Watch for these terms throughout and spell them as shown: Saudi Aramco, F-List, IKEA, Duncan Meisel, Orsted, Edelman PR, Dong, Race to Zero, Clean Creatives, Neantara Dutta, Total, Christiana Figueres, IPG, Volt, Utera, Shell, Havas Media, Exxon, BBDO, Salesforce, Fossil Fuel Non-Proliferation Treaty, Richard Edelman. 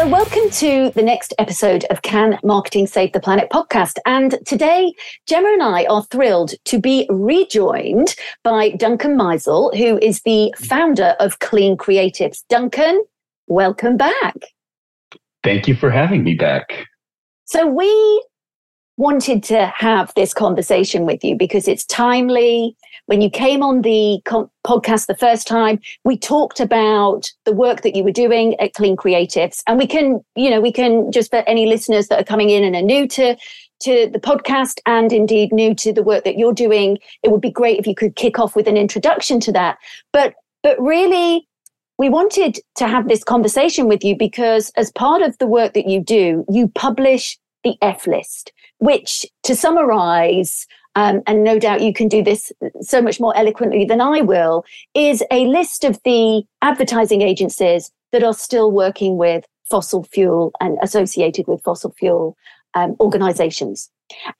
So welcome to the next episode of Can Marketing Save the Planet podcast. And today, Gemma and I are thrilled to be rejoined by Duncan Meisel, who is the founder of Clean Creatives. Duncan, welcome back. Thank you for having me back. So we wanted to have this conversation with you because it's timely. When you came on the podcast the first time, we talked about the work that you were doing at Clean Creatives. And we can just for any listeners that are coming in and are new to the podcast and indeed new to the work that you're doing, it would be great if you could kick off with an introduction to that. But really, we wanted to have this conversation with you because as part of the work that you do, you publish the F-List, which, to summarize, and no doubt you can do this so much more eloquently than I will, is a list of the advertising agencies that are still working with fossil fuel and associated with fossil fuel organizations.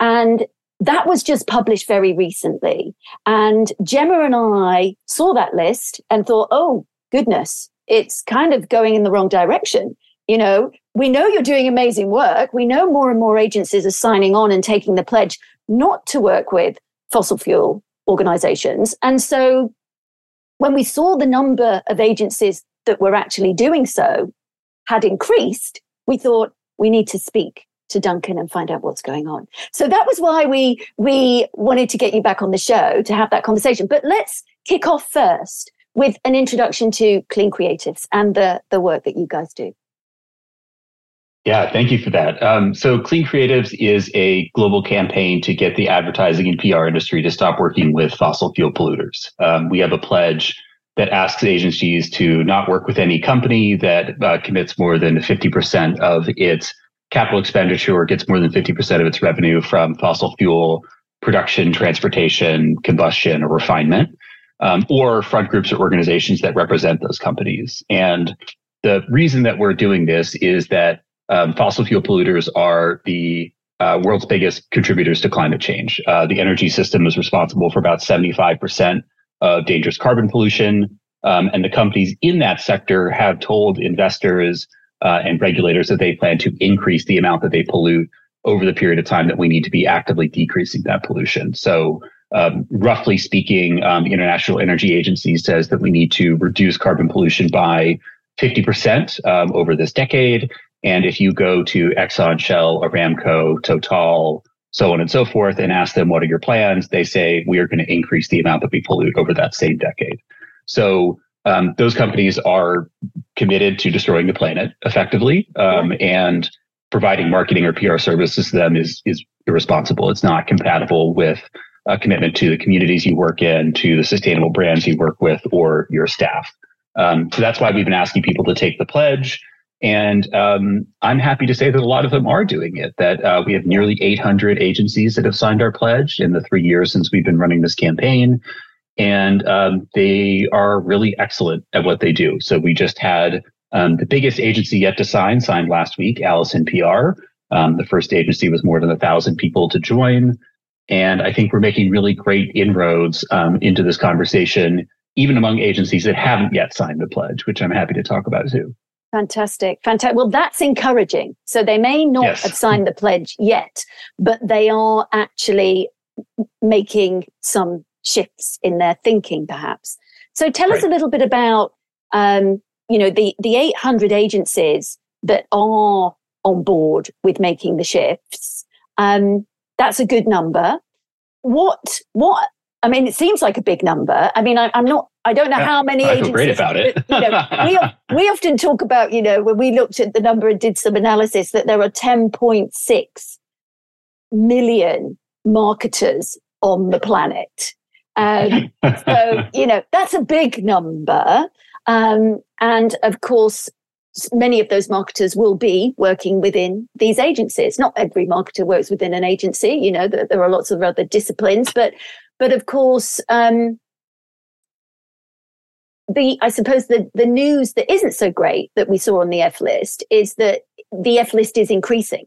And that was just published very recently. And Gemma and I saw that list and thought, oh, goodness, it's kind of going in the wrong direction. You know, we know you're doing amazing work. We know more and more agencies are signing on and taking the pledge not to work with fossil fuel organizations. And so when we saw the number of agencies that were actually doing so had increased, we thought we need to speak to Duncan and find out what's going on. So that was why we wanted to get you back on the show to have that conversation. But let's kick off first with an introduction to Clean Creatives and the work that you guys do. Yeah, thank you for that. So Clean Creatives is a global campaign to get the advertising and PR industry to stop working with fossil fuel polluters. We have a pledge that asks agencies to not work with any company that commits more than 50% of its capital expenditure or gets more than 50% of its revenue from fossil fuel production, transportation, combustion, or refinement, or front groups or organizations that represent those companies. And the reason that we're doing this is that fossil fuel polluters are the world's biggest contributors to climate change. The energy system is responsible for about 75% of dangerous carbon pollution. And the companies in that sector have told investors and regulators that they plan to increase the amount that they pollute over the period of time that we need to be actively decreasing that pollution. So roughly speaking, the International Energy Agency says that we need to reduce carbon pollution by 50% over this decade. And if you go to Exxon, Shell, Aramco, Total, so on and so forth, and ask them, what are your plans? They say, we are going to increase the amount that we pollute over that same decade. So those companies are committed to destroying the planet effectively, and providing marketing or PR services to them is irresponsible. It's not compatible with a commitment to the communities you work in, to the sustainable brands you work with, or your staff. So that's why we've been asking people to take the pledge. And I'm happy to say that a lot of them are doing it, that we have nearly 800 agencies that have signed our pledge in the 3 years since we've been running this campaign. And they are really excellent at what they do. So we just had the biggest agency yet to sign last week, Allison PR. The first agency was more than 1,000 people to join. And I think we're making really great inroads into this conversation, even among agencies that haven't yet signed the pledge, which I'm happy to talk about too. Fantastic. Well, that's encouraging. So they may not have signed the pledge yet, but they are actually making some shifts in their thinking, perhaps. So tell us a little bit about, the 800 agencies that are on board with making the shifts. That's a good number. What? I mean, it seems like a big number. I mean, I don't know how many agencies. I feel great about it. we often talk about, when we looked at the number and did some analysis, that there are 10.6 million marketers on the planet. So that's a big number. And of course, many of those marketers will be working within these agencies. Not every marketer works within an agency. There are lots of other disciplines, but of course, I suppose the news that isn't so great that we saw on the F-List is that the F-List is increasing.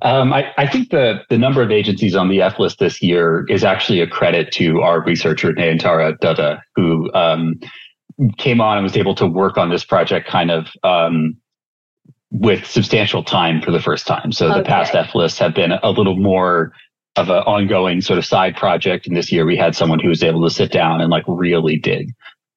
I think the number of agencies on the F-List this year is actually a credit to our researcher, Neantara Dutta, who came on and was able to work on this project kind of with substantial time for the first time. So the past F-lists have been a little more of an ongoing sort of side project. And this year we had someone who was able to sit down and like really dig.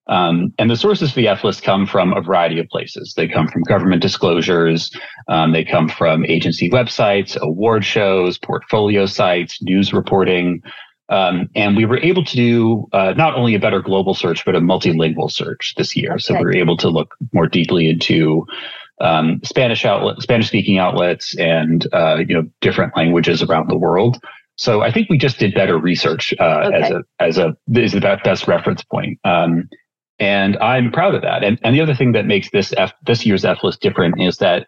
And the sources for the F-list come from a variety of places. They come from government disclosures. They come from agency websites, award shows, portfolio sites, news reporting. And we were able to do not only a better global search, but a multilingual search this year. So we were able to look more deeply into Spanish-speaking outlets, and different languages around the world. So I think we just did better research as the best reference point. And I'm proud of that. And the other thing that makes this year's F-list different is that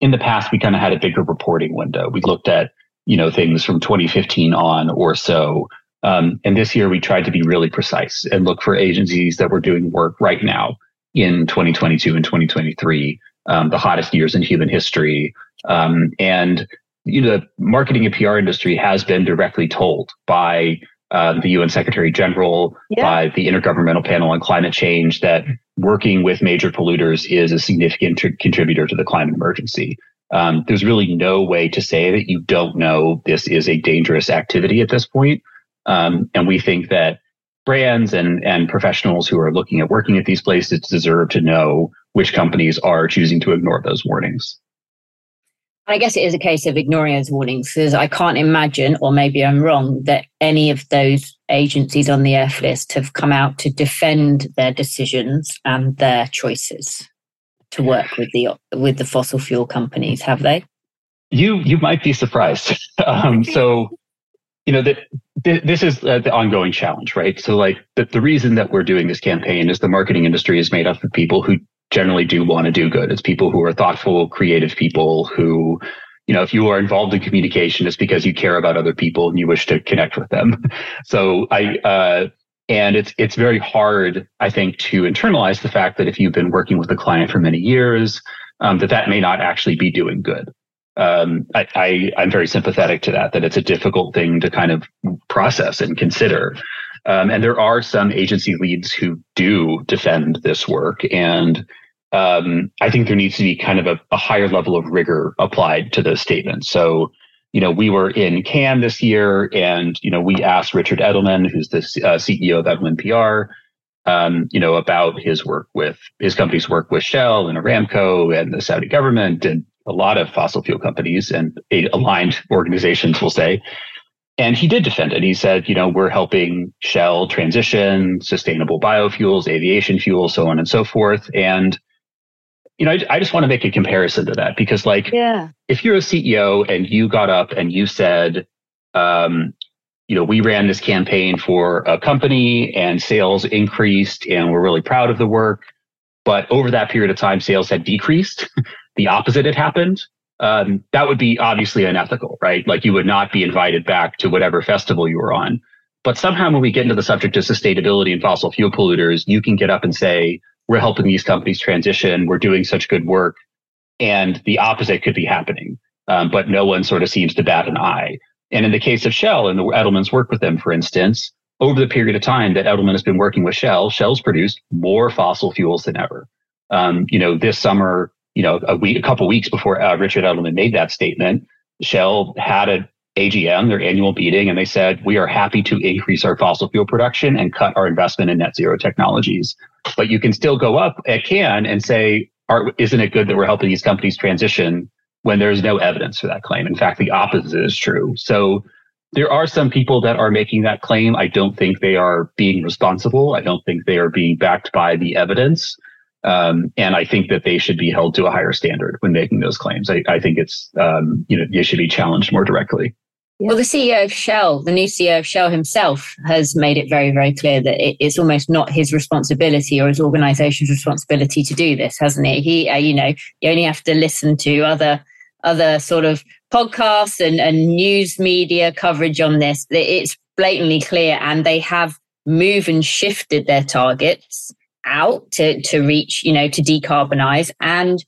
in the past, we kind of had a bigger reporting window. We looked at, things from 2015 on or so. And this year we tried to be really precise and look for agencies that were doing work right now in 2022 and 2023, the hottest years in human history. The marketing and PR industry has been directly told by the UN Secretary General, by the Intergovernmental Panel on Climate Change, that working with major polluters is a significant contributor to the climate emergency. There's really no way to say that you don't know this is a dangerous activity at this point. And we think that brands and professionals who are looking at working at these places deserve to know which companies are choosing to ignore those warnings. I guess it is a case of ignoring those warnings, because I can't imagine, or maybe I'm wrong, that any of those agencies on the F-list have come out to defend their decisions and their choices to work with the fossil fuel companies, have they? You might be surprised. This is the ongoing challenge, right? So the reason that we're doing this campaign is the marketing industry is made up of people who generally do want to do good. It's people who are thoughtful, creative people who, if you are involved in communication, it's because you care about other people and you wish to connect with them. So and it's very hard, I think, to internalize the fact that if you've been working with a client for many years, that may not actually be doing good. I'm very sympathetic to that it's a difficult thing to kind of process and consider. And there are some agency leads who do defend this work. And I think there needs to be kind of a higher level of rigor applied to those statements. So, we were in Cannes this year, and, we asked Richard Edelman, who's the CEO of Edelman PR, about his company's work with Shell and Aramco and the Saudi government and a lot of fossil fuel companies and aligned organizations, we'll say. And he did defend it. He said, we're helping Shell transition, sustainable biofuels, aviation fuel, so on and so forth. And, I just want to make a comparison to that, because if you're a CEO and you got up and you said, we ran this campaign for a company and sales increased and we're really proud of the work, but over that period of time, sales had decreased. The opposite had happened. That would be obviously unethical, right? You would not be invited back to whatever festival you were on. But somehow when we get into the subject of sustainability and fossil fuel polluters, you can get up and say, we're helping these companies transition. We're doing such good work. And the opposite could be happening. But no one sort of seems to bat an eye. And in the case of Shell and the Edelman's work with them, for instance, over the period of time that Edelman has been working with Shell, Shell's produced more fossil fuels than ever. This summer, a couple of weeks before Richard Edelman made that statement, Shell had an AGM, their annual meeting, and they said, we are happy to increase our fossil fuel production and cut our investment in net zero technologies. But you can still go up at Cannes and say, isn't it good that we're helping these companies transition, when there's no evidence for that claim? In fact, the opposite is true. So there are some people that are making that claim. I don't think they are being responsible. I don't think they are being backed by the evidence. And I think that they should be held to a higher standard when making those claims. I think it's, they should be challenged more directly. Well, the CEO of Shell, the new CEO of Shell himself, has made it very, very clear that it's almost not his responsibility or his organization's responsibility to do this, hasn't it? He, you only have to listen to other sort of podcasts and news media coverage on this. It's blatantly clear, and they have moved and shifted their targets out to reach, to decarbonize, and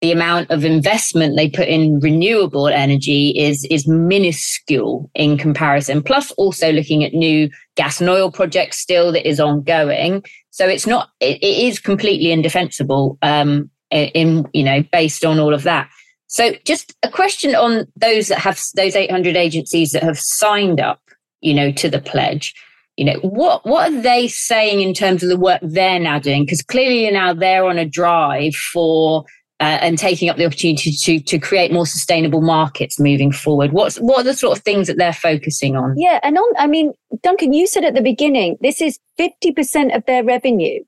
the amount of investment they put in renewable energy is minuscule in comparison. Plus also looking at new gas and oil projects still that is ongoing. So it's not, it is completely indefensible, based on all of that. So just a question on those that have those 800 agencies that have signed up, to the pledge. What are they saying in terms of the work they're now doing? Because clearly now they're on a drive for and taking up the opportunity to create more sustainable markets moving forward. What are the sort of things that they're focusing on? Yeah, and Duncan, you said at the beginning, this is 50% of their revenue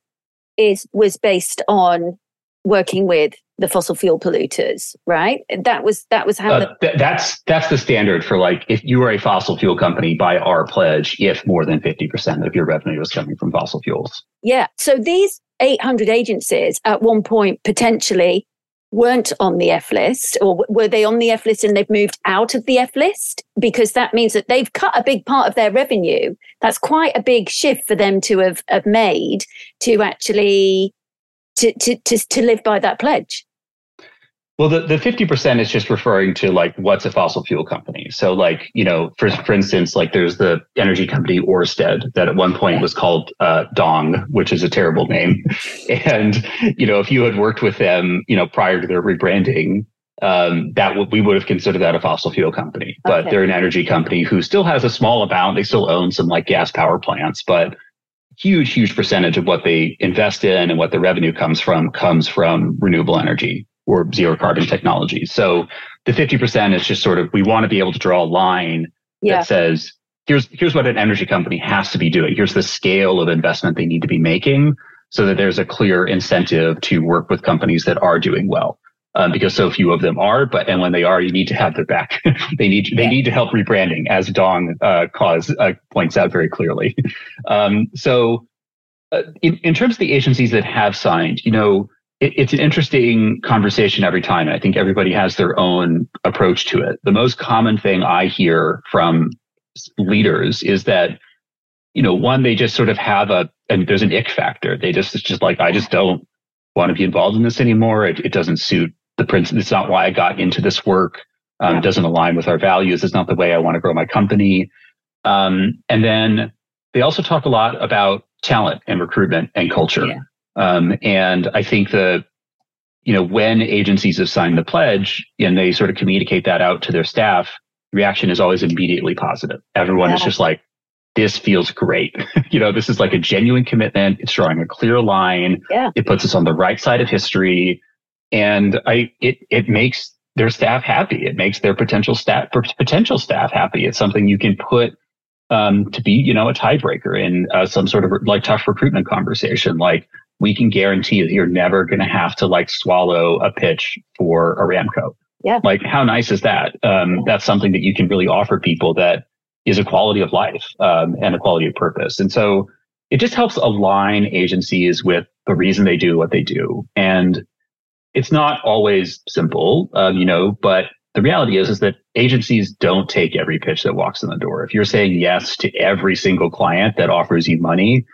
was based on working with the fossil fuel polluters, right? That was how that's the standard for, like, if you are a fossil fuel company, by our pledge, if more than 50% of your revenue was coming from fossil fuels. Yeah. So these 800 agencies at one point potentially weren't on the F-list, or were they on the F-list and they've moved out of the F-list? Because that means that they've cut a big part of their revenue. That's quite a big shift for them to have made to actually to live by that pledge. Well, the 50% is just referring to, like, what's a fossil fuel company. So, like, for instance, like, there's the energy company Orsted that at one point was called Dong, which is a terrible name. And, if you had worked with them, prior to their rebranding, we would have considered that a fossil fuel company. But they're an energy company who still has a small amount. They still own some, like, gas power plants, but huge percentage of what they invest in and what the revenue comes from renewable energy or zero carbon technology. So the 50% is just sort of, we want to be able to draw a line that says, here's what an energy company has to be doing. Here's the scale of investment they need to be making so that there's a clear incentive to work with companies that are doing well. Because so few of them are, and when they are, you need to have their back. They need to help rebranding, as Dong points out very clearly. In terms of the agencies that have signed, it's an interesting conversation every time. I think everybody has their own approach to it. The most common thing I hear from leaders is that, one, they just sort of have there's an ick factor. I just don't want to be involved in this anymore. It doesn't suit the principle. It's not why I got into this work. It doesn't align with our values. It's not the way I want to grow my company. And then they also talk a lot about talent and recruitment and culture. Yeah. And I think when agencies have signed the pledge and they sort of communicate that out to their staff, reaction is always immediately positive. Everyone is just like, this feels great. This is like a genuine commitment. It's drawing a clear line. Yeah. It puts us on the right side of history. And it makes their staff happy. It makes their potential staff happy. It's something you can put to be, a tiebreaker in some sort of like tough recruitment conversation. Like, we can guarantee that you're never going to have to like swallow a pitch for Aramco. Yeah. Like, how nice is that? That's something that you can really offer people that is a quality of life and a quality of purpose. And so it just helps align agencies with the reason they do what they do. And it's not always simple, but the reality is that agencies don't take every pitch that walks in the door. If you're saying yes to every single client that offers you money,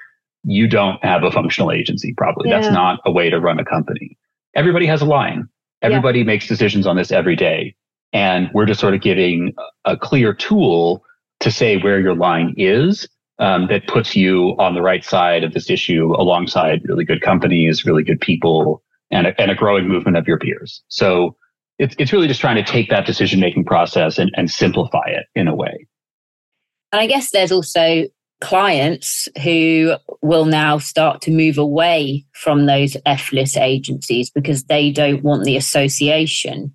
you don't have a functional agency, probably. Yeah. That's not a way to run a company. Everybody has a line. Everybody makes decisions on this every day. And we're just sort of giving a clear tool to say where your line is, that puts you on the right side of this issue alongside really good companies, really good people, and a growing movement of your peers. So it's really just trying to take that decision-making process and simplify it in a way. And I guess there's also clients who will now start to move away from those F-list agencies because they don't want the association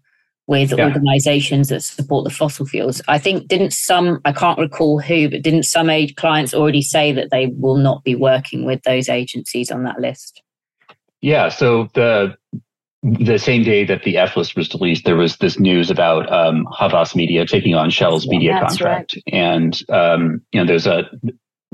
with organizations that support the fossil fuels. I think I can't recall who, but didn't some clients already say that they will not be working with those agencies on that list? Yeah, so the same day that the F-list was released, there was this news about Havas Media taking on Shell's media contract. Right. And there's a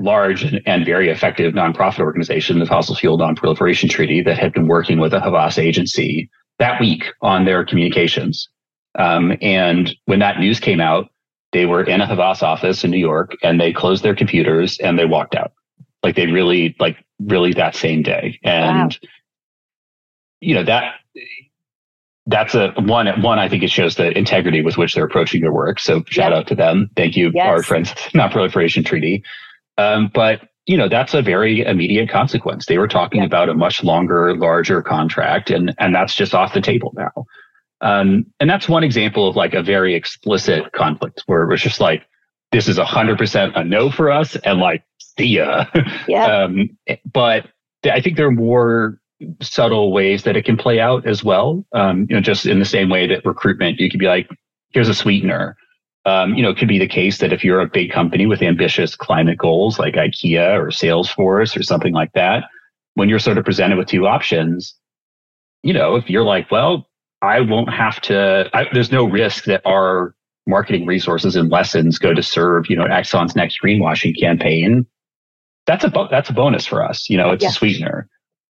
large and very effective nonprofit organization, the Fossil Fuel Non-Proliferation Treaty, that had been working with a Havas agency that week on their communications. And when that news came out, they were in a Havas office in New York, and they closed their computers and they walked out. Like, they really that same day. And that's a one. I think it shows the integrity with which they're approaching their work. So shout out to them. Thank you, our friends, Non-Proliferation Treaty. But you know, that's a very immediate consequence. They were talking about a much longer, larger contract, and that's just off the table now. And that's one example of like a very explicit conflict where it was just like, this is 100% a no for us, and like, see ya. But I think there are more subtle ways that it can play out as well. You know, just in the same way that recruitment, you could be like, here's a sweetener. You know, it could be the case that if you're a big company with ambitious climate goals like IKEA or Salesforce or something like that, when you're sort of presented with two options, you know, if you're like, well, I won't have to, there's no risk that our marketing resources and lessons go to serve, you know, Exxon's next greenwashing campaign. That's a bonus for us. You know, it's a sweetener.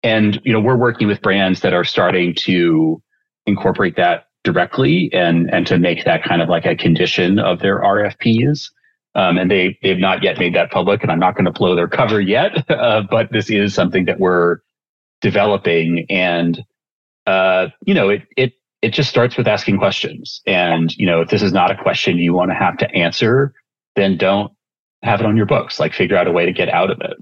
And, you know, we're working with brands that are starting to incorporate that directly and to make that kind of like a condition of their RFPs. And they've not yet made that public, and I'm not going to blow their cover yet. But this is something that we're developing. And, you know, it just starts with asking questions. And, you know, if this is not a question you want to have to answer, then don't have it on your books, like figure out a way to get out of it.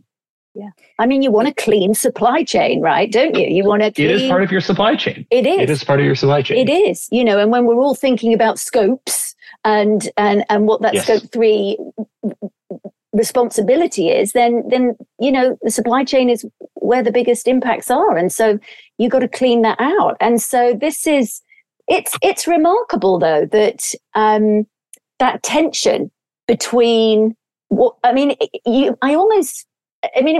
Yeah. I mean, you want a clean supply chain, right? Don't you? You want a clean... It is part of your supply chain. It is. It is part of your supply chain. It is. You know, and when we're all thinking about scopes and what that scope 3 responsibility is, then, you know, the supply chain is where the biggest impacts are. And so you've got to clean that out. And so this is, it's remarkable though, that that tension between what, I mean, it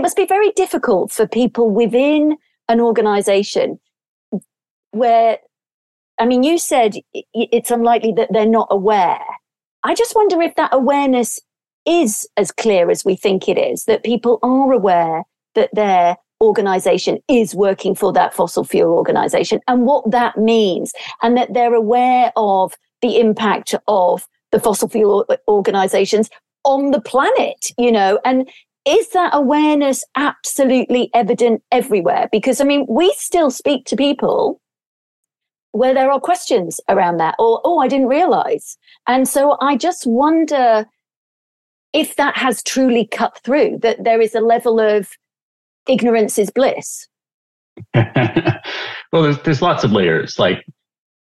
must be very difficult for people within an organization where, I mean, you said it's unlikely that they're not aware. I just wonder if that awareness is as clear as we think it is, that people are aware that their organization is working for that fossil fuel organization and what that means, and that they're aware of the impact of the fossil fuel organizations on the planet, you know, and is that awareness absolutely evident everywhere? Because, I mean, we still speak to people where there are questions around that, or, oh, I didn't realize. And so I just wonder if that has truly cut through, that there is a level of ignorance is bliss. Well, there's lots of layers. Like,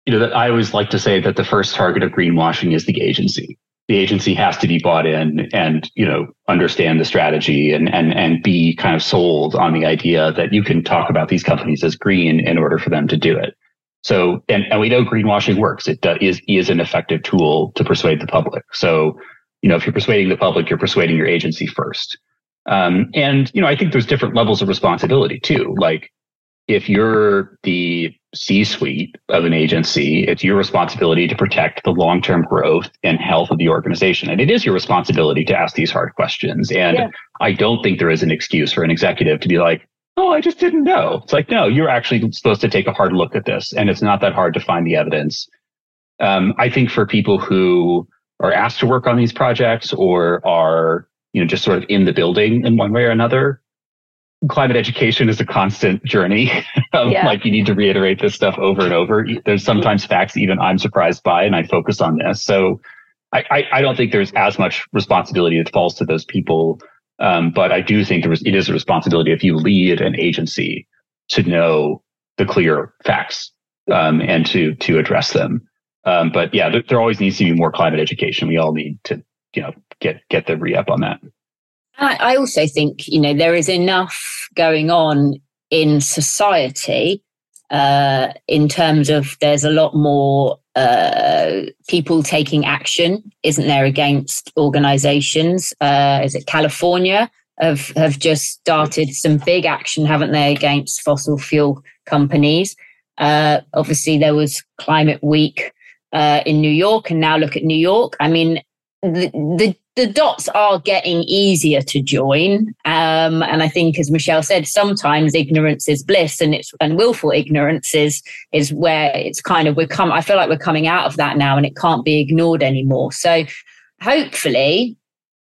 you know, that I always like to say that the first target of greenwashing is the agency. The agency has to be bought in and, you know, understand the strategy and be kind of sold on the idea that you can talk about these companies as green in order for them to do it. So, and we know greenwashing works. It is an effective tool to persuade the public. So, you know, if you're persuading the public, you're persuading your agency first. And, you know, I think there's different levels of responsibility too. Like if you're the C-suite of an agency, it's your responsibility to protect the long-term growth and health of the organization. And it is your responsibility to ask these hard questions. And I don't think there is an excuse for an executive to be like, oh, I just didn't know. It's like, no, you're actually supposed to take a hard look at this. And it's not that hard to find the evidence. I think for people who are asked to work on these projects or are, you know, just sort of in the building in one way or another, climate education is a constant journey. Like you need to reiterate this stuff over and over. There's sometimes facts even I'm surprised by, and I focus on this. So I don't think there's as much responsibility that falls to those people. But I do think it is a responsibility if you lead an agency to know the clear facts and to address them. But yeah, there always needs to be more climate education. We all need to, you know, get the re-up on that. I also think, you know, there is enough going on in society in terms of there's a lot more people taking action, isn't there, against organizations? Is it California have just started some big action, haven't they, against fossil fuel companies? Obviously, there was Climate Week in New York, and now look at New York. I mean, the dots are getting easier to join. And I think, as Michelle said, sometimes ignorance is bliss, and willful ignorance is where it's kind of I feel like we're coming out of that now, and it can't be ignored anymore. So hopefully,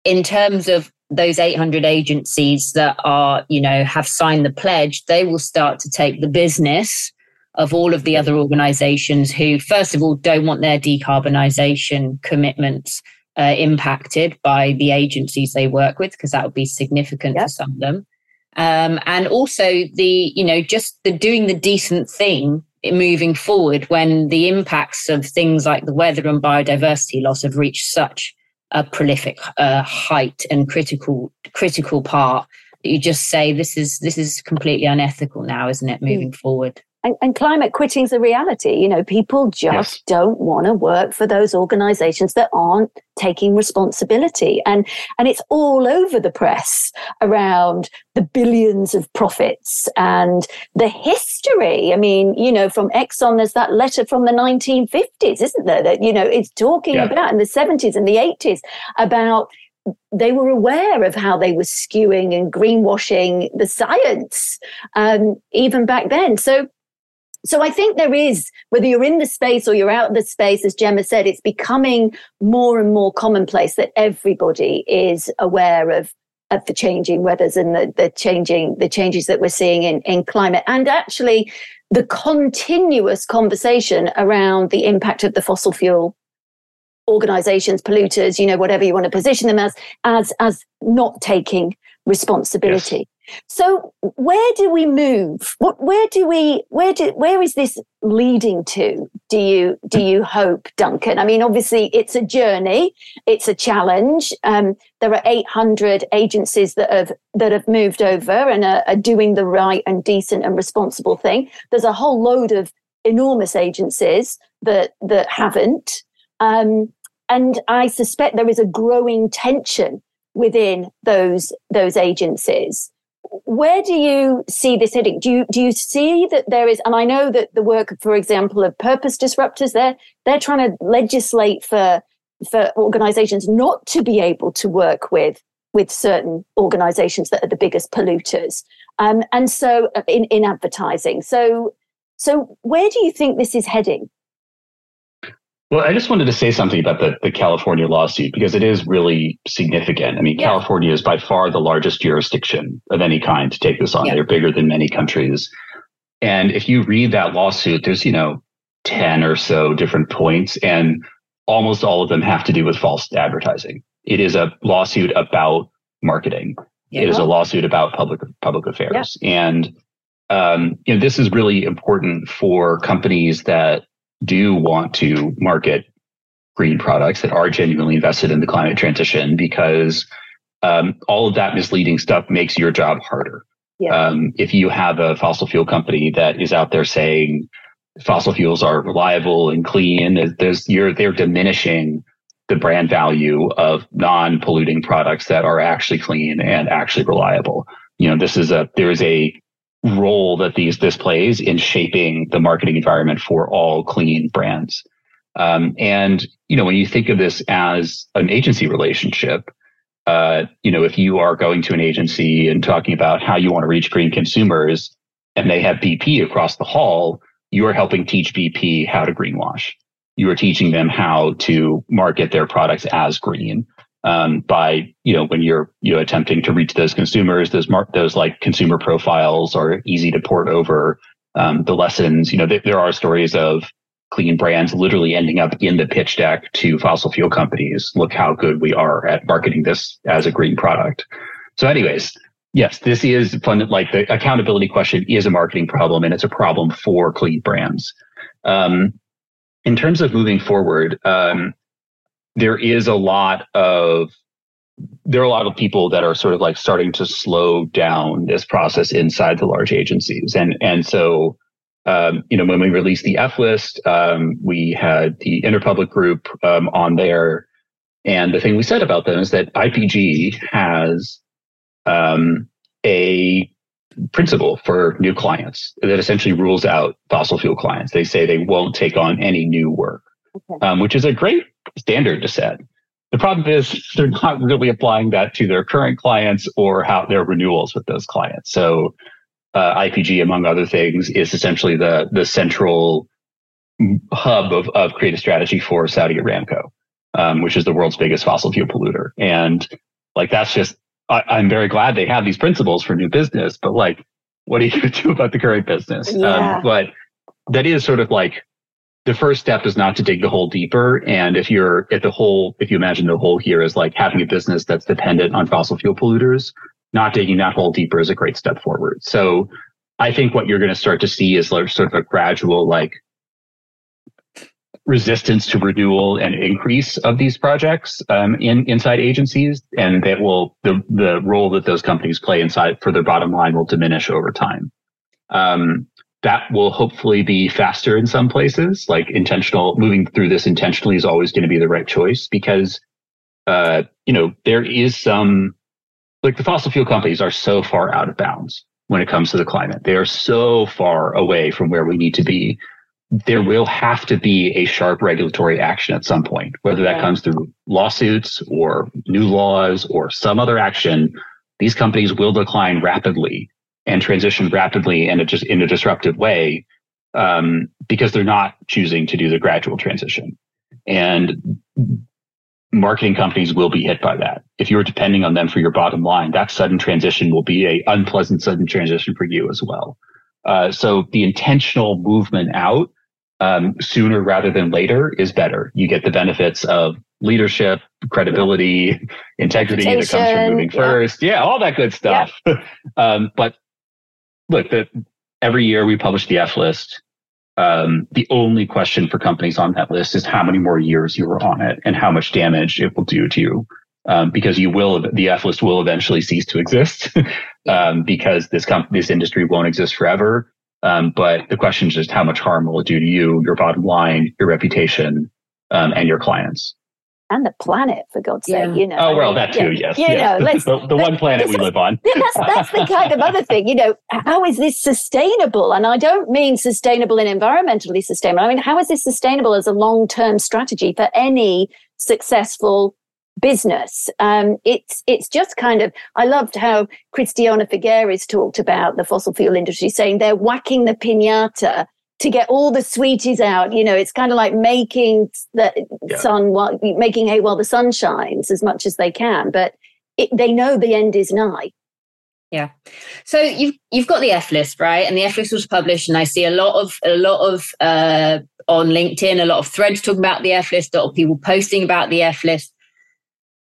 in terms of those 800 agencies that are, you know, have signed the pledge, they will start to take the business of all of the other organizations who, first of all, don't want their decarbonisation commitments impacted by the agencies they work with, because that would be significant for some of them. And also the, you know, just the doing the decent thing moving forward when the impacts of things like the weather and biodiversity loss have reached such a prolific height and critical part that you just say, this is completely unethical now, isn't it, moving forward? And climate quitting is a reality. You know, people just don't want to work for those organizations that aren't taking responsibility. And it's all over the press around the billions of profits and the history. I mean, you know, from Exxon, there's that letter from the 1950s, isn't there? That, you know, it's talking about in the 70s and the 80s about they were aware of how they were skewing and greenwashing the science even back then. So I think there is, whether you're in the space or you're out of the space, as Gemma said, it's becoming more and more commonplace that everybody is aware of the changing weathers and the changes that we're seeing in climate. And actually, the continuous conversation around the impact of the fossil fuel organizations, polluters, you know, whatever you want to position them as not taking responsibility. Yes. So where do we move? Where is this leading to? Do you hope, Duncan? I mean, obviously it's a journey, it's a challenge. There are 800 agencies that have moved over and are doing the right and decent and responsible thing. There's a whole load of enormous agencies that haven't. And I suspect there is a growing tension within those agencies. Where do you see this heading? Do you see that there is, and I know that the work, for example, of purpose disruptors, they're trying to legislate for organizations not to be able to work with certain organizations that are the biggest polluters. And so in advertising. So where do you think this is heading? Well, I just wanted to say something about the California lawsuit, because it is really significant. I mean, California is by far the largest jurisdiction of any kind to take this on. They're bigger than many countries. And if you read that lawsuit, there's, you know, 10 or so different points, and almost all of them have to do with false advertising. It is a lawsuit about marketing. Yeah. It is a lawsuit about public affairs. Yeah. And you know, this is really important for companies that do want to market green products, that are genuinely invested in the climate transition, because all of that misleading stuff makes your job harder. Yeah. If you have a fossil fuel company that is out there saying fossil fuels are reliable and clean, they're diminishing the brand value of non-polluting products that are actually clean and actually reliable. You know, there is a role that this plays in shaping the marketing environment for all clean brands. And, you know, when you think of this as an agency relationship, you know, if you are going to an agency and talking about how you want to reach green consumers and they have BP across the hall, you are helping teach BP how to greenwash. You are teaching them how to market their products as green. By, you know, when you're attempting to reach those consumers, those like consumer profiles are easy to port over. The lessons, you know, there are stories of clean brands literally ending up in the pitch deck to fossil fuel companies. Look how good we are at marketing this as a green product. So anyways, yes, this is fun. Like, the accountability question is a marketing problem, and it's a problem for clean brands. In terms of moving forward, there are a lot of people that are sort of like starting to slow down this process inside the large agencies. And so, you know, when we released the F-List, we had the Interpublic Group on there. And the thing we said about them is that IPG has a principle for new clients that essentially rules out fossil fuel clients. They say they won't take on any new work, which is a great standard to set. The problem is they're not really applying that to their current clients or how their renewals with those clients. So IPG, among other things, is essentially the central hub of creative strategy for Saudi Aramco, which is the world's biggest fossil fuel polluter. And like, that's just, I'm very glad they have these principles for new business, but like, what are you going to do about the current business? But that is sort of like the first step is not to dig the hole deeper. And if you're at the hole, if you imagine the hole here is like having a business that's dependent on fossil fuel polluters, not digging that hole deeper is a great step forward. So I think what you're going to start to see is sort of a gradual like resistance to renewal and increase of these projects inside agencies, and that will the role that those companies play inside for their bottom line will diminish over time. That will hopefully be faster in some places. Like intentional moving through this intentionally is always going to be the right choice, because there is some like the fossil fuel companies are so far out of bounds when it comes to the climate. They are so far away from where we need to be. There will have to be a sharp regulatory action at some point, whether that comes through lawsuits or new laws or some other action. These companies will decline rapidly and transition rapidly and just in a disruptive way because they're not choosing to do the gradual transition. And marketing companies will be hit by that. If you're depending on them for your bottom line, that sudden transition will be an unpleasant sudden transition for you as well. So the intentional movement out sooner rather than later is better. You get the benefits of leadership, credibility, integrity that comes from moving first. Yeah, all that good stuff. Yeah. But look, every year we publish the F-List. The only question for companies on that list is how many more years you were on it and how much damage it will do to you. Because the F-List will eventually cease to exist because this industry won't exist forever. But the question is just how much harm will it do to you, your bottom line, your reputation, and your clients. And the planet, for God's sake, you know. Oh, well, that too, yes. You know, the one planet we live on. That's the kind of other thing, you know, how is this sustainable? And I don't mean sustainable and environmentally sustainable. I mean, how is this sustainable as a long-term strategy for any successful business? It's just kind of, I loved how Christiana Figueres talked about the fossil fuel industry, saying they're whacking the piñata to get all the sweeties out. You know, it's kind of like making making hay while the sun shines as much as they can, but they know the end is nigh. Yeah. So you've got the F-List, right? And the F-List was published, and I see a lot of on LinkedIn, a lot of threads talking about the F-List, a lot of people posting about the F-List.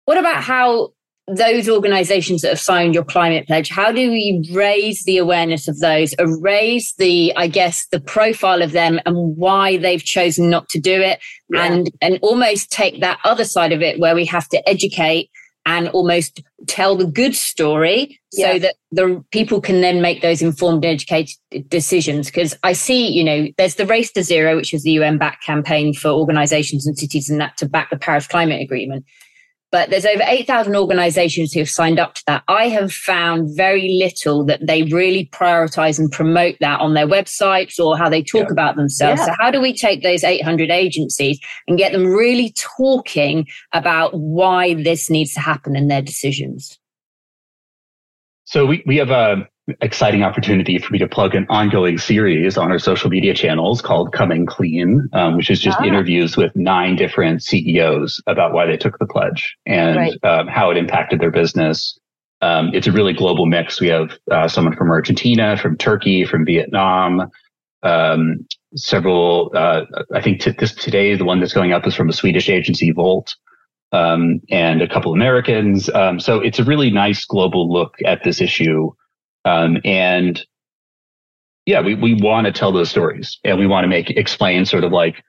What about how those organizations that have signed your climate pledge, how do we raise the awareness of those, raise the, I guess, the profile of them and why they've chosen not to do it, and almost take that other side of it where we have to educate and almost tell the good story so that the people can then make those informed and educated decisions? Because I see, you know, there's the Race to Zero, which is the UN-backed campaign for organizations and cities and that to back the Paris Climate Agreement. But there's over 8,000 organizations who have signed up to that. I have found very little that they really prioritize and promote that on their websites or how they talk about themselves. Yeah. So how do we take those 800 agencies and get them really talking about why this needs to happen in their decisions? So we have an exciting opportunity for me to plug an ongoing series on our social media channels called Coming Clean, which is just interviews with 9 different CEOs about why they took the pledge and how it impacted their business. It's a really global mix. We have someone from Argentina, from Turkey, from Vietnam, several, I think today the one that's going up is from a Swedish agency, Volt. And a couple Americans. So it's a really nice global look at this issue. And yeah, we want to tell those stories, and we want to explain sort of like,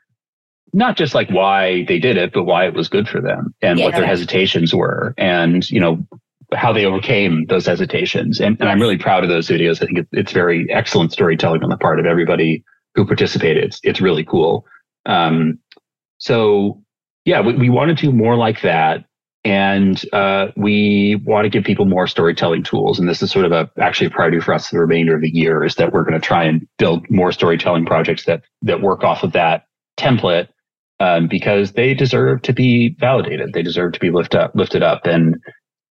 not just like why they did it, but why it was good for them and what their hesitations were and, you know, how they overcame those hesitations. And I'm really proud of those videos. I think it's very excellent storytelling on the part of everybody who participated. It's really cool. Yeah, we want to do more like that, and we want to give people more storytelling tools. And this is sort of actually a priority for us the remainder of the year, is that we're going to try and build more storytelling projects that work off of that template, because they deserve to be validated. They deserve to be lifted up. And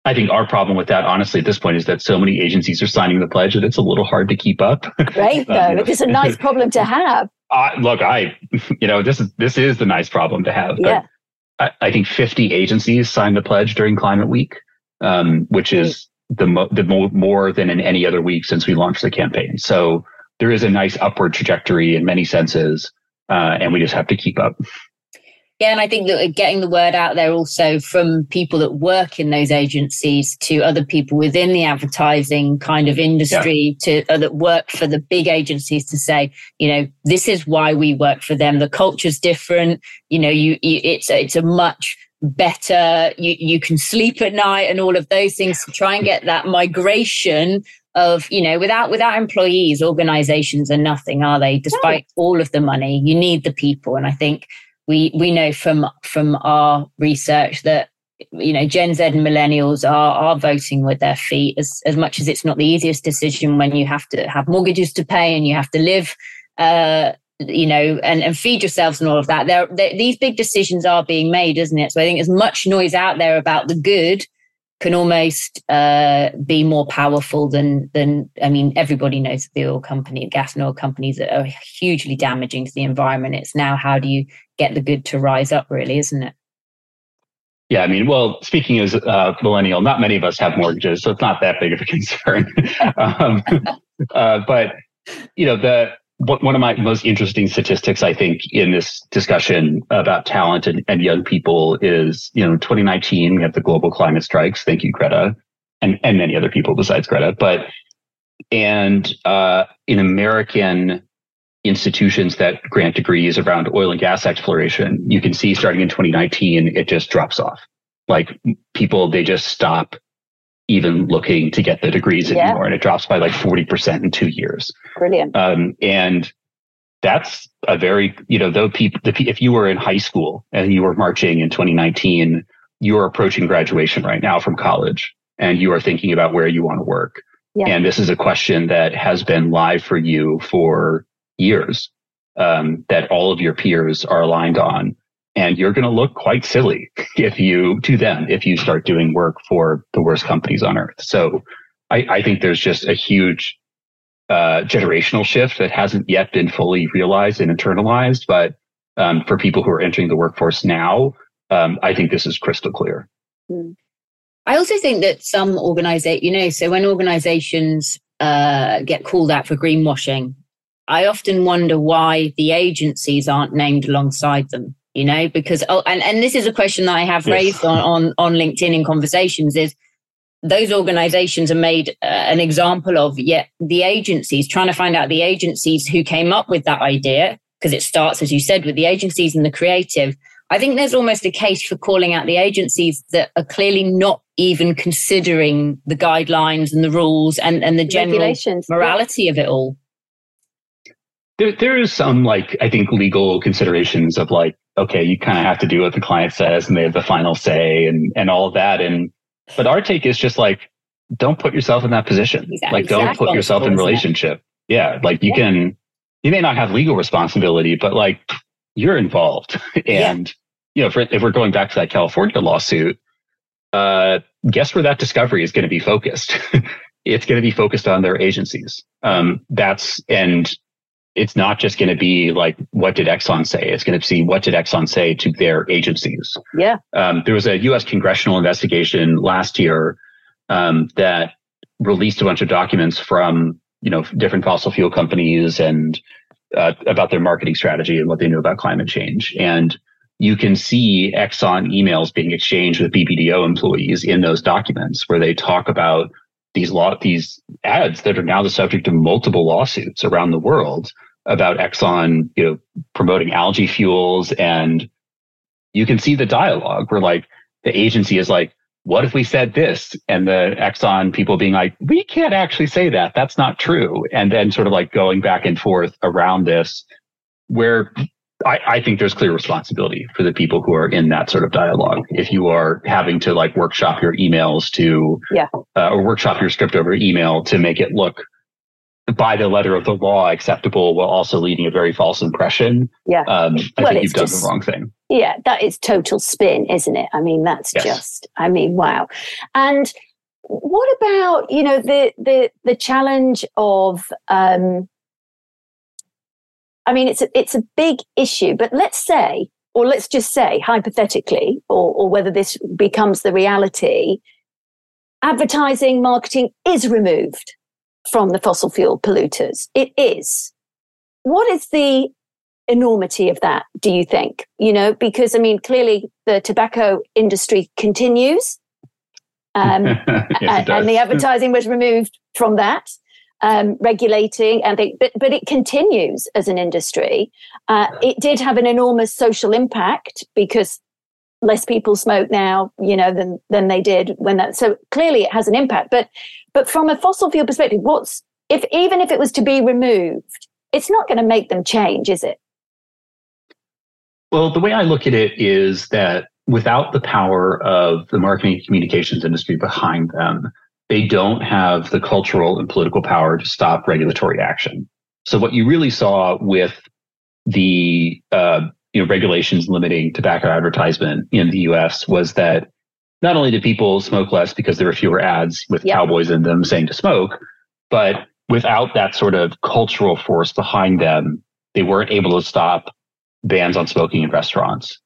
I think our problem with that, honestly, at this point, is that so many agencies are signing the pledge that it's a little hard to keep up. Great, though. It's a nice problem to have. This is the nice problem to have. But yeah. I think 50 agencies signed the pledge during Climate Week, which is more than in any other week since we launched the campaign. So there is a nice upward trajectory in many senses. and we just have to keep up. Yeah, and I think that getting the word out there also from people that work in those agencies to other people within the advertising kind of industry to that work for the big agencies to say, you know, this is why we work for them. The culture's different. You know, it's a much better, you can sleep at night and all of those things to try and get that migration of, you know, without employees, organizations are nothing, are they? Despite all of the money, you need the people. And I think we know from our research that, you know, Gen Z and millennials are voting with their feet, as much as it's not the easiest decision when you have to have mortgages to pay and you have to live, you know, and feed yourselves and all of that. These big decisions are being made, isn't it? So I think as much noise out there about the good can almost be more powerful than, I mean, everybody knows the oil company, gas and oil companies are hugely damaging to the environment. It's now, how do you get the good to rise up, really, isn't it? Yeah, I mean, well, speaking as a millennial, not many of us have mortgages, so it's not that big of a concern. But, you know, one of my most interesting statistics, I think, in this discussion about talent and young people is, you know, in 2019, we had the global climate strikes. Thank you, Greta, and many other people besides Greta. But, and in American institutions that grant degrees around oil and gas exploration, you can see starting in 2019, it just drops off. Like people, they just stop even looking to get the degrees anymore, and it drops by like 40% in 2 years. Brilliant. And that's a very, you know, though people, if you were in high school and you were marching in 2019, you are approaching graduation right now from college, and you are thinking about where you want to work. Yeah. And this is a question that has been live for you for years, that all of your peers are aligned on. And you're going to look quite silly if you start doing work for the worst companies on earth. So I think there's just a huge generational shift that hasn't yet been fully realized and internalized. But for people who are entering the workforce now, I think this is crystal clear. I also think that some organizations, you know, so when organizations get called out for greenwashing, I often wonder why the agencies aren't named alongside them. You know, because, and this is a question that I have raised on LinkedIn in conversations, is those organizations are made an example of, yet the agencies, trying to find out the agencies who came up with that idea, because it starts, as you said, with the agencies and the creative. I think there's almost a case for calling out the agencies that are clearly not even considering the guidelines and the rules and the general morality of it all. There is some, like, I think, legal considerations of, like, okay, you kind of have to do what the client says and they have the final say and all of that. But our take is just like, don't put yourself in that position. Exactly. Like, don't put yourself in relationship. Yeah. Like you may not have legal responsibility, but like you're involved. And, you know, if we're going back to that California lawsuit, guess where that discovery is going to be focused? It's going to be focused on their agencies. It's not just going to be like, what did Exxon say? It's going to see, what did Exxon say to their agencies? Yeah. There was a U.S. congressional investigation last year that released a bunch of documents from, you know, different fossil fuel companies and about their marketing strategy and what they knew about climate change. And you can see Exxon emails being exchanged with BBDO employees in those documents where they talk about these ads that are now the subject of multiple lawsuits around the world about Exxon, you know, promoting algae fuels. And you can see the dialogue where, like, the agency is like, what if we said this? And the Exxon people being like, we can't actually say that. That's not true. And then sort of like going back and forth around this, where I think there's clear responsibility for the people who are in that sort of dialogue. If you are having to like workshop your emails to, or workshop your script over email to make it look by the letter of the law acceptable, while also leaving a very false impression. Yeah. I think you've done the wrong thing. Yeah. That is total spin, isn't it? I mean, that's wow. And what about, you know, the challenge of, I mean, it's a big issue, but let's just say hypothetically, or whether this becomes the reality, advertising, marketing is removed from the fossil fuel polluters. It is. What is the enormity of that, do you think? You know, because I mean, clearly the tobacco industry continues, yes, and the advertising was removed from that, regulating, and but it continues as an industry. It did have an enormous social impact because less people smoke now, you know, than they did when that. So clearly, it has an impact. But from a fossil fuel perspective, even if it was to be removed, it's not going to make them change, is it? Well, the way I look at it is that without the power of the marketing and communications industry behind them, they don't have the cultural and political power to stop regulatory action. So what you really saw with the regulations limiting tobacco advertisement in the U.S. was that not only did people smoke less because there were fewer ads with cowboys in them saying to smoke, but without that sort of cultural force behind them, they weren't able to stop bans on smoking in restaurants,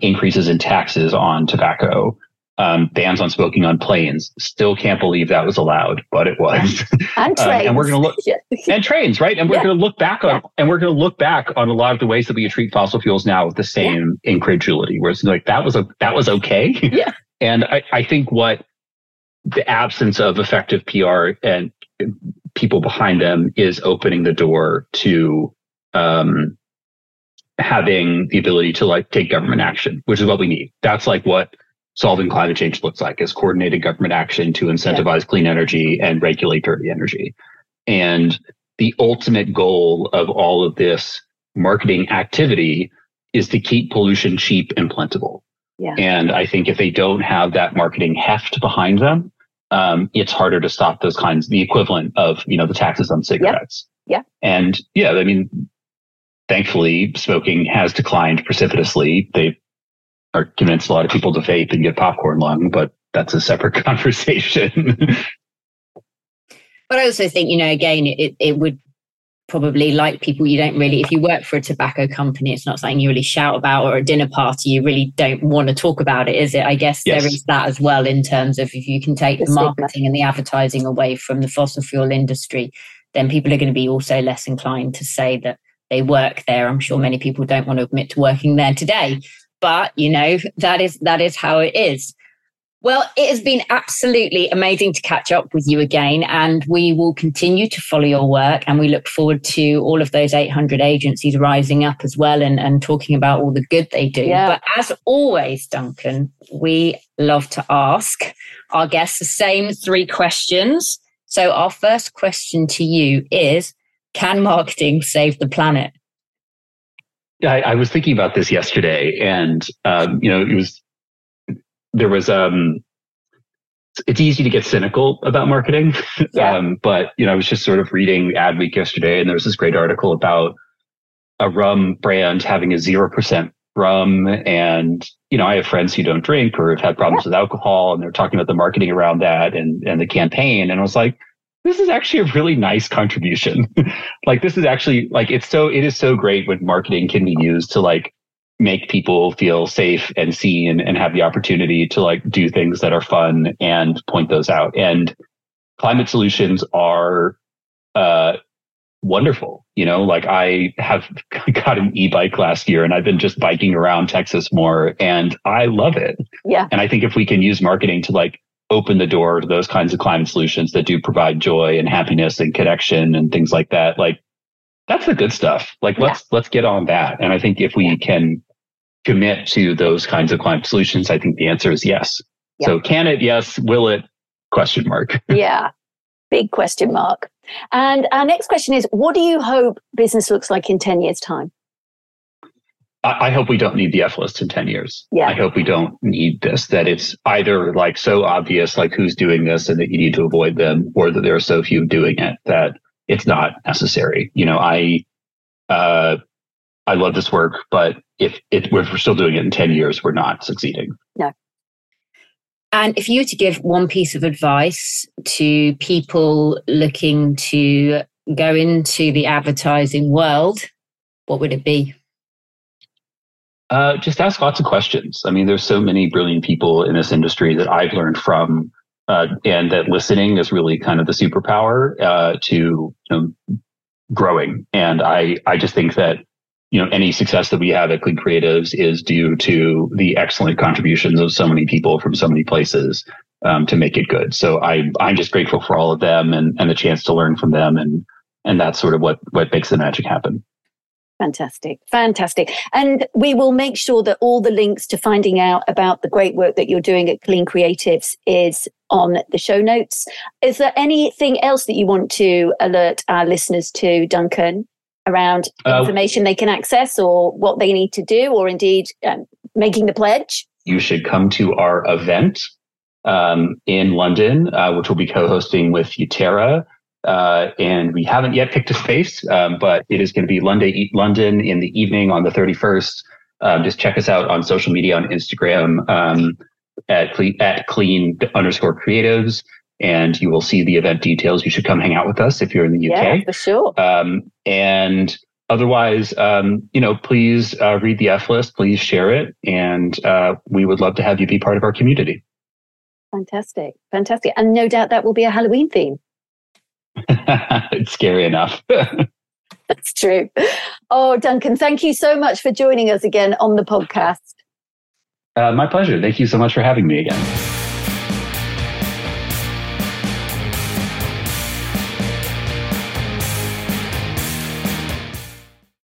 increases in taxes on tobacco, bans on smoking on planes. Still can't believe that was allowed, but it was. And trains. And we're going to look and trains, right? And we're going to look back on a lot of the ways that we treat fossil fuels now with the same incredulity, where it's like that was okay. Yeah. And I think what the absence of effective PR and people behind them is opening the door to having the ability to like take government action, which is what we need. That's like what solving climate change looks like, is coordinated government action to incentivize clean energy and regulate dirty energy. And the ultimate goal of all of this marketing activity is to keep pollution cheap and plentiful. Yeah. And I think if they don't have that marketing heft behind them, it's harder to stop those kinds, the equivalent of, you know, the taxes on cigarettes. Yeah. And I mean, thankfully, smoking has declined precipitously. They are convinced a lot of people to vape and get popcorn lung, but that's a separate conversation. But I also think, you know, again, it would probably, like, people you don't really, if you work for a tobacco company, it's not something you really shout about, or a dinner party, you really don't want to talk about it, is it? I guess there is that as well, in terms of if you can take the marketing and the advertising away from the fossil fuel industry, then people are going to be also less inclined to say that they work there. I'm sure many people don't want to admit to working there today. But, you know, that is how it is. Well, it has been absolutely amazing to catch up with you again, and we will continue to follow your work, and we look forward to all of those 800 agencies rising up as well and talking about all the good they do. Yeah. But as always, Duncan, we love to ask our guests the same three questions. So our first question to you is, can marketing save the planet? I was thinking about this yesterday, and it's easy to get cynical about marketing, but I was just sort of reading Adweek yesterday, and there was this great article about a rum brand having a 0% rum, and I have friends who don't drink or have had problems with alcohol, and they're talking about the marketing around that and the campaign, and I was like, this is actually a really nice contribution. Like, this is actually like, it is so great when marketing can be used to like make people feel safe and seen and have the opportunity to like do things that are fun and point those out. And climate solutions are wonderful. You know, like, I have got an e-bike last year, and I've been just biking around Texas more, and I love it. Yeah. And I think if we can use marketing to like open the door to those kinds of climate solutions that do provide joy and happiness and connection and things like that, like, that's the good stuff. Like, let's get on that. And I think if we can commit to those kinds of climate solutions, I think the answer is yes. Yeah. So can it? Yes. Will it? Question mark. Yeah. Big question mark. And our next question is, what do you hope business looks like in 10 years' time? I hope we don't need the F-List in 10 years. Yeah. I hope we don't need this, that it's either like so obvious, like who's doing this and that you need to avoid them, or that there are so few doing it that it's not necessary. You know, I love this work, but if we're still doing it in 10 years, we're not succeeding. No. And if you were to give one piece of advice to people looking to go into the advertising world, what would it be? Just ask lots of questions. I mean, there's so many brilliant people in this industry that I've learned from, and that listening is really kind of the superpower to growing. And I just think that you know, any success that we have at Clean Creatives is due to the excellent contributions of so many people from so many places to make it good. So I'm just grateful for all of them and the chance to learn from them. And that's sort of what makes the magic happen. Fantastic. Fantastic. And we will make sure that all the links to finding out about the great work that you're doing at Clean Creatives is on the show notes. Is there anything else that you want to alert our listeners to, Duncan, around information they can access or what they need to do, or indeed making the pledge? You should come to our event in London, which we'll be co-hosting with Utera. And we haven't yet picked a space, but it is going to be London in the evening on the 31st. Just check us out on social media, on Instagram, at Clean_Creatives, and you will see the event details. You should come hang out with us if you're in the UK. Yeah, for sure. And otherwise, please read the F-List, please share it, and we would love to have you be part of our community. Fantastic. Fantastic. And no doubt that will be a Halloween theme. It's scary enough. That's true. Oh, Duncan, thank you so much for joining us again on the podcast. My pleasure. Thank you so much for having me again.